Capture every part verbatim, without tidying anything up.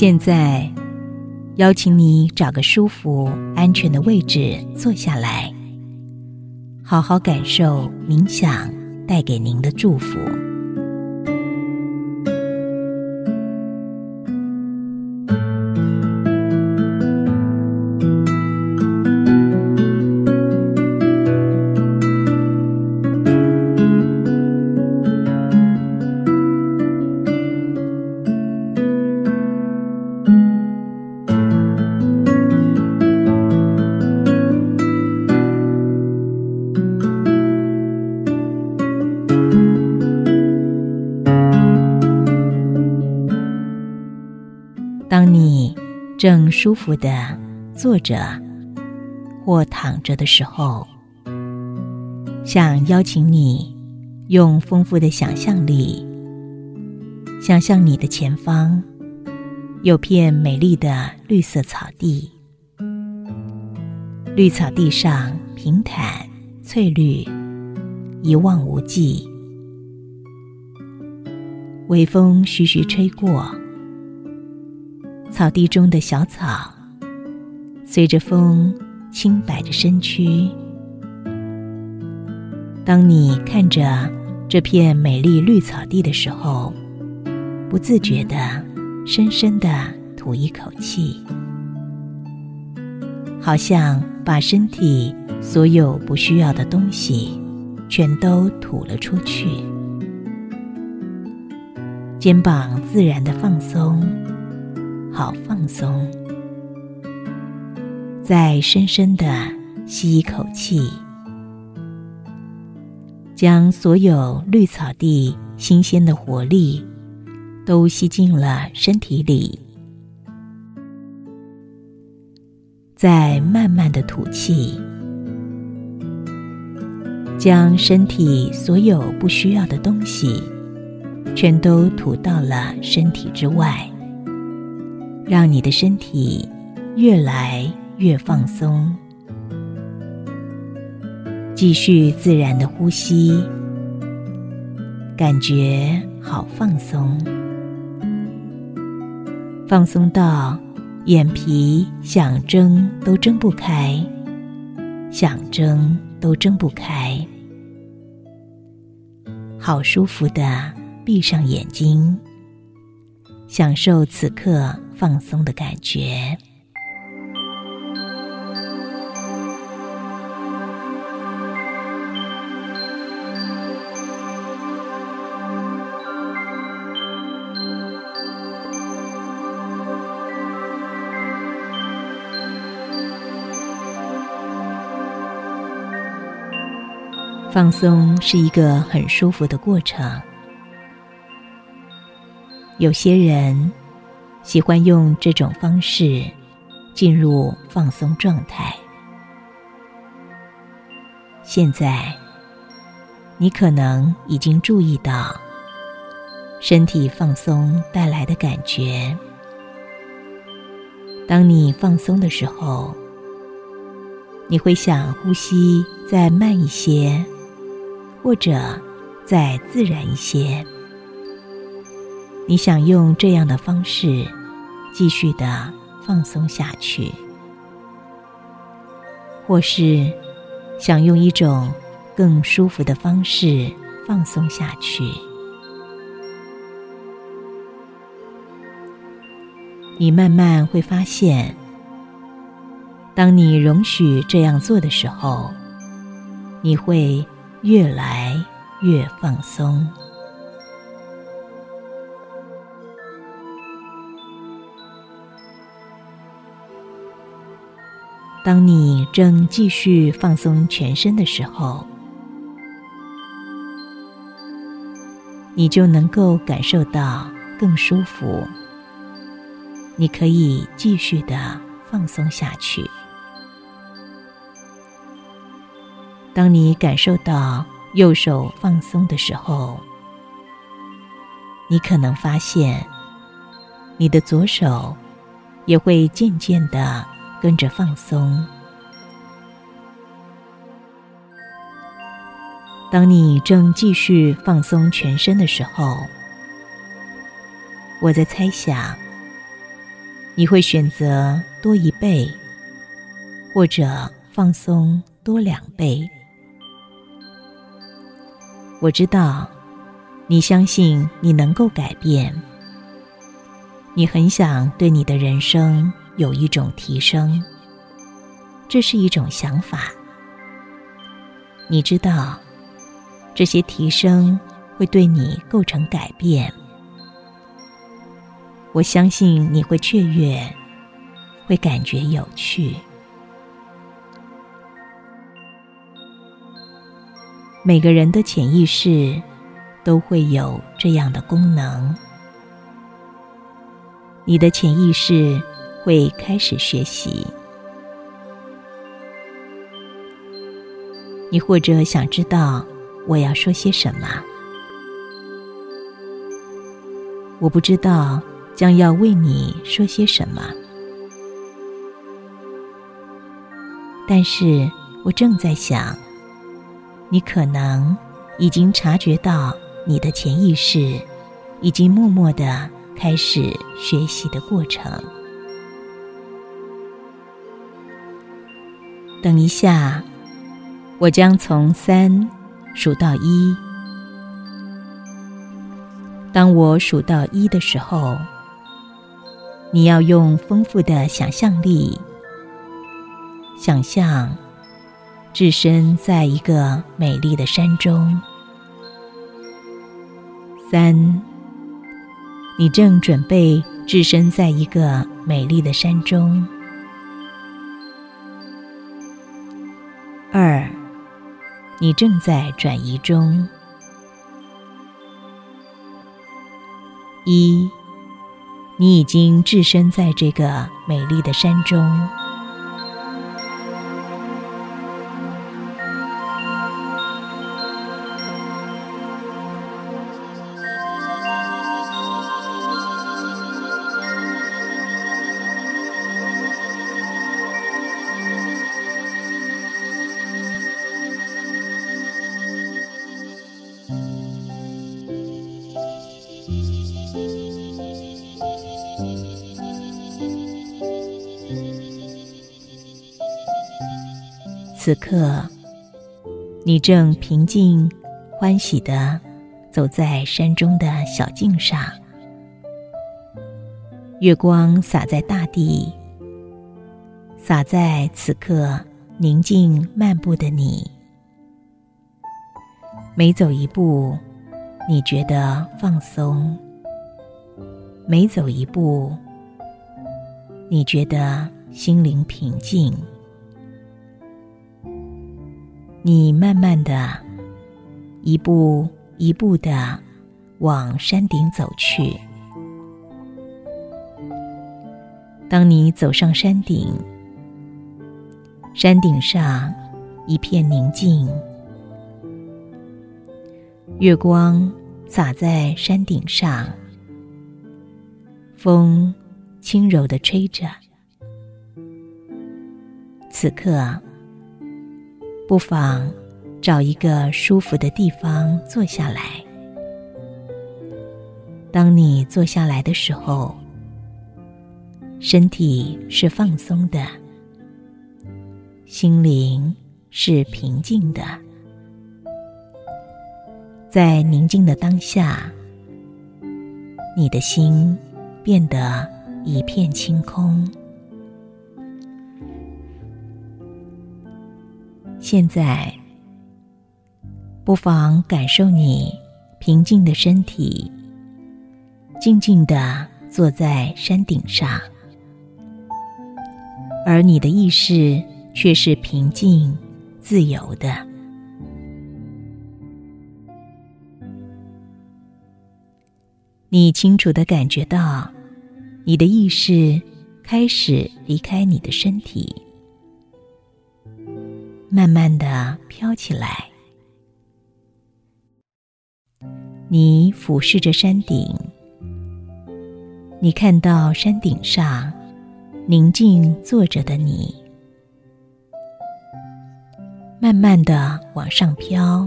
现在，邀请你找个舒服、安全的位置坐下来，好好感受冥想带给您的祝福。当你正舒服地坐着或躺着的时候，想邀请你用丰富的想象力，想象你的前方有片美丽的绿色草地，绿草地上平坦翠绿，一望无际，微风徐徐吹过，草地中的小草随着风轻摆着身躯。当你看着这片美丽绿草地的时候，不自觉地深深地吐一口气，好像把身体所有不需要的东西全都吐了出去，肩膀自然地放松，好放松。再深深地吸一口气，将所有绿草地新鲜的活力都吸进了身体里。再慢慢地吐气，将身体所有不需要的东西全都吐到了身体之外，让你的身体越来越放松。继续自然的呼吸，感觉好放松，放松到眼皮想睁都睁不开，想睁都睁不开，好舒服地闭上眼睛，享受此刻放松的感觉。放松是一个很舒服的过程。有些人喜欢用这种方式进入放松状态。现在，你可能已经注意到身体放松带来的感觉。当你放松的时候，你会想呼吸再慢一些，或者再自然一些。你想用这样的方式继续地放松下去，或是想用一种更舒服的方式放松下去。你慢慢会发现，当你容许这样做的时候，你会越来越放松。当你正继续放松全身的时候，你就能够感受到更舒服，你可以继续的放松下去。当你感受到右手放松的时候，你可能发现你的左手也会渐渐的跟着放松。当你正继续放松全身的时候，我在猜想，你会选择多一倍，或者放松多两倍。我知道，你相信你能够改变，你很想对你的人生有一种提升，这是一种想法。你知道，这些提升会对你构成改变。我相信你会雀跃，会感觉有趣。每个人的潜意识都会有这样的功能，你的潜意识会开始学习。你或者想知道我要说些什么，我不知道将要为你说些什么，但是我正在想，你可能已经察觉到你的潜意识已经默默地开始学习的过程。等一下，我将从三数到一。当我数到一的时候，你要用丰富的想象力，想象置身在一个美丽的山中。三，你正准备置身在一个美丽的山中。二，你正在转移中。一，你已经置身在这个美丽的山中。此刻，你正平静、欢喜地走在山中的小径上，月光洒在大地，洒在此刻宁静漫步的你。每走一步，你觉得放松；每走一步，你觉得心灵平静。你慢慢的，一步一步的往山顶走去。当你走上山顶，山顶上一片宁静，月光洒在山顶上，风轻柔地吹着。此刻，不妨找一个舒服的地方坐下来。当你坐下来的时候，身体是放松的，心灵是平静的。在宁静的当下，你的心变得一片清空。现在，不妨感受你平静的身体，静静地坐在山顶上，而你的意识却是平静、自由的。你清楚地感觉到，你的意识开始离开你的身体，慢慢地飘起来。你俯视着山顶，你看到山顶上宁静坐着的你，慢慢地往上飘。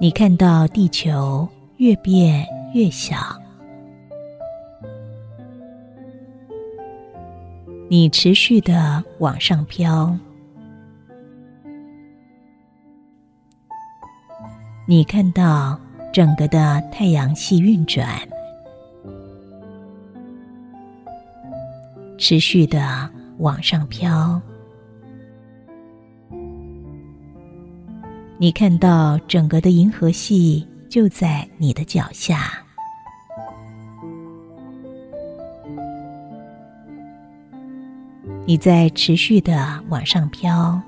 你看到地球越变越小，你持续的往上飘。你看到整个的太阳系运转，持续的往上飘。你看到整个的银河系就在你的脚下，你在持续的往上飘。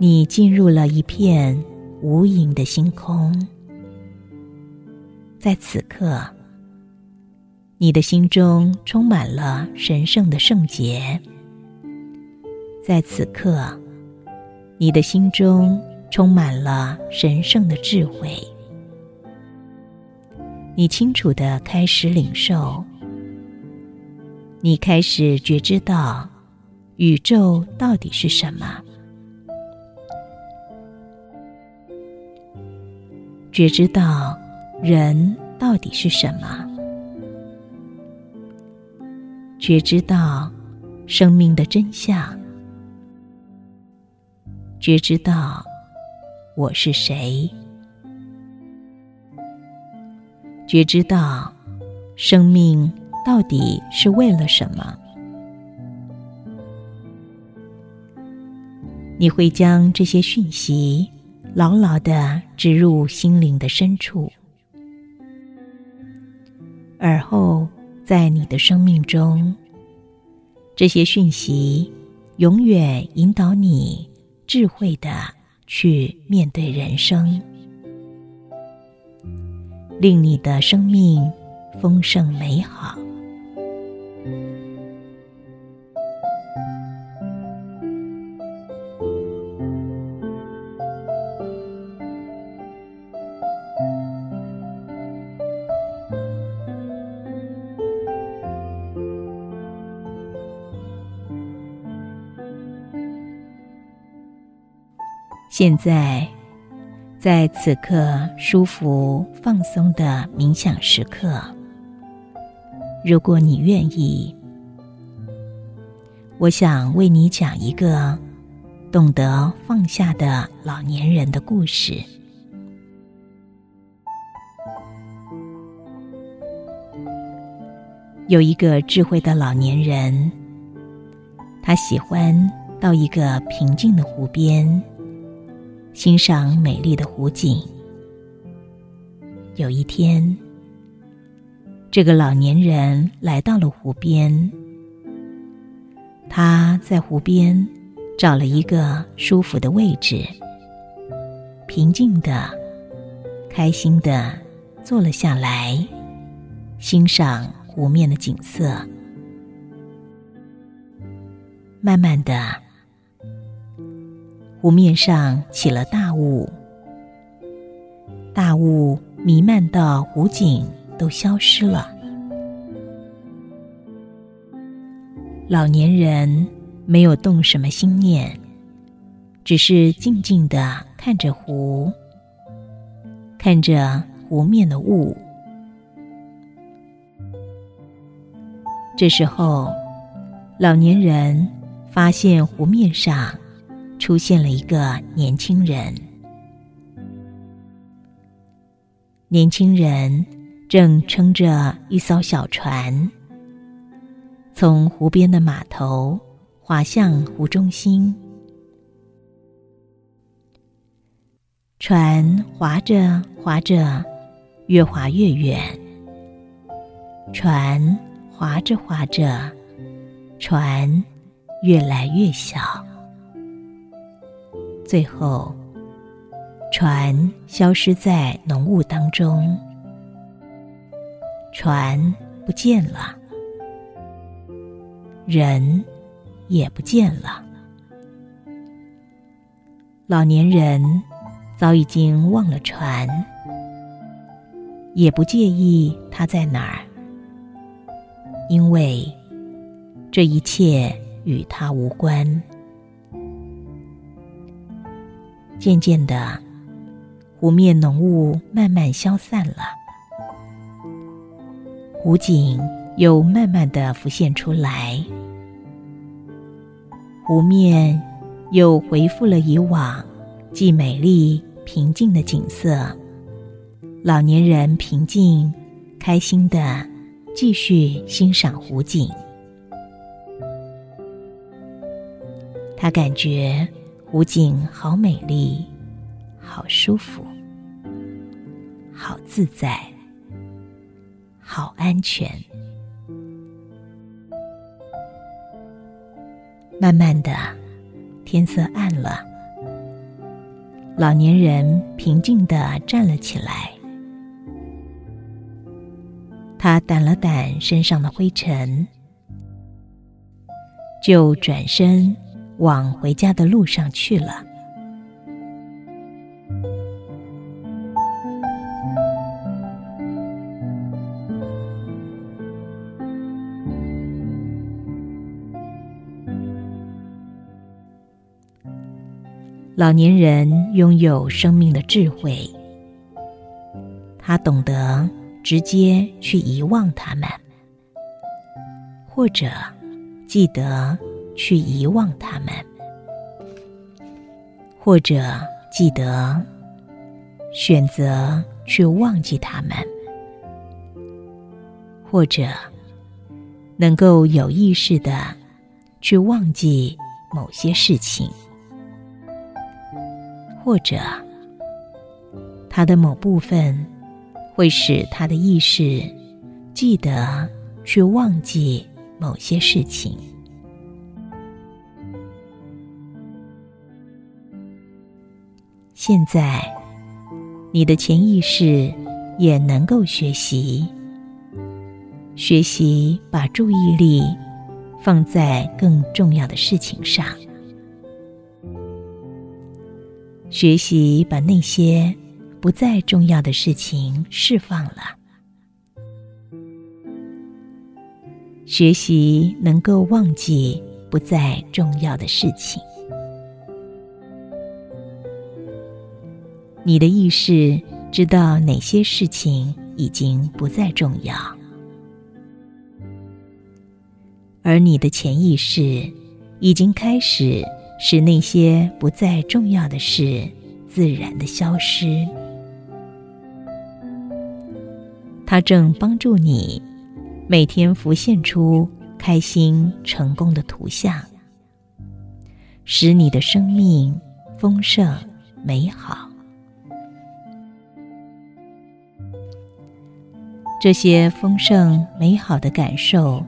你进入了一片无垠的星空，在此刻，你的心中充满了神圣的圣洁。在此刻，你的心中充满了神圣的智慧。你清楚地开始领受，你开始觉知到宇宙到底是什么，觉知到人到底是什么，觉知到生命的真相，觉知到我是谁，觉知到生命到底是为了什么？你会将这些讯息牢牢地植入心灵的深处，而后在你的生命中，这些讯息永远引导你智慧地去面对人生，令你的生命丰盛美好。现在，在此刻舒服放松的冥想时刻，如果你愿意，我想为你讲一个懂得放下的老年人的故事。有一个智慧的老年人，他喜欢到一个平静的湖边，欣赏美丽的湖景。有一天，这个老年人来到了湖边，他在湖边找了一个舒服的位置，平静的、开心的坐了下来，欣赏湖面的景色。慢慢的，湖面上起了大雾，大雾弥漫到湖景都消失了。老年人没有动什么心念，只是静静地看着湖，看着湖面的雾。这时候，老年人发现湖面上出现了一个年轻人，年轻人正撑着一艘小船，从湖边的码头划向湖中心。船划着划着，越划越远；船划着划着，船越来越小。最后，船消失在浓雾当中，船不见了，人也不见了。老年人早已经忘了船，也不介意它在哪儿，因为这一切与他无关。渐渐的，湖面浓雾慢慢消散了，湖景又慢慢地浮现出来，湖面又回复了以往既美丽平静的景色。老年人平静开心地继续欣赏湖景，他感觉湖景好美丽，好舒服，好自在，好安全。慢慢的，天色暗了，老年人平静地站了起来。他掸了掸身上的灰尘，就转身往回家的路上去了。老年人拥有生命的智慧，他懂得直接去遗忘他们，或者记得去遗忘他们，或者记得选择去忘记他们，或者能够有意识地去忘记某些事情，或者他的某部分会使他的意识记得去忘记某些事情。现在，你的潜意识也能够学习，学习把注意力放在更重要的事情上。学习把那些不再重要的事情释放了，学习能够忘记不再重要的事情。你的意识知道哪些事情已经不再重要，而你的潜意识已经开始使那些不再重要的事自然地消失。它正帮助你每天浮现出开心成功的图像，使你的生命丰盛美好。这些丰盛美好的感受，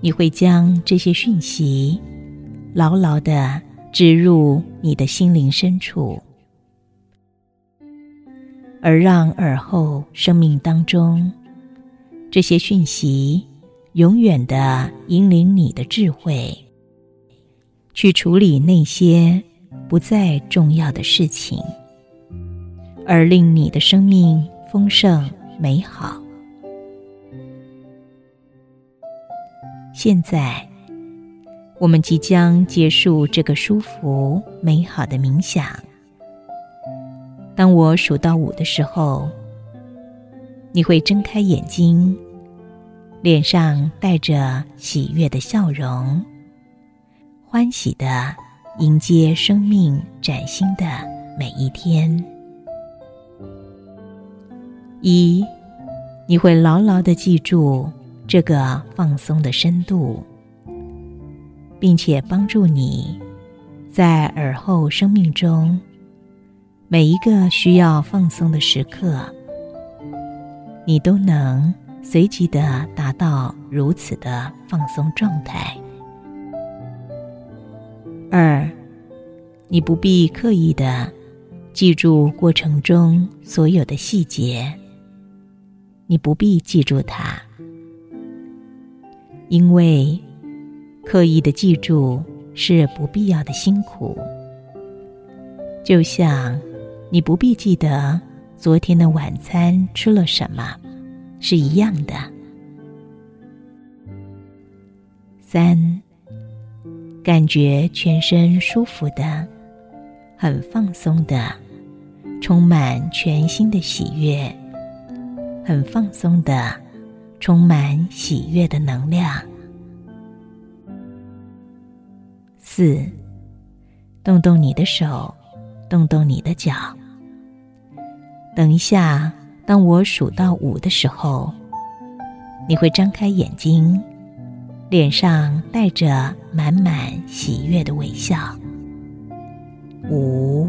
你会将这些讯息牢牢地植入你的心灵深处，而让尔后生命当中，这些讯息永远地引领你的智慧，去处理那些不再重要的事情，而令你的生命丰盛美好。现在我们即将结束这个舒服美好的冥想。当我数到五的时候，你会睁开眼睛，脸上带着喜悦的笑容，欢喜地迎接生命崭新的每一天。一，你会牢牢地记住这个放松的深度，并且帮助你在尔后生命中每一个需要放松的时刻，你都能随即地达到如此的放松状态。二，你不必刻意地记住过程中所有的细节，你不必记住它，因为刻意的记住是不必要的辛苦，就像你不必记得昨天的晚餐吃了什么是一样的。三，感觉全身舒服的，很放松的，充满全新的喜悦，很放松的，充满喜悦的能量。四，动动你的手，动动你的脚。等一下，当我数到五的时候，你会张开眼睛，脸上带着满满喜悦的微笑。五。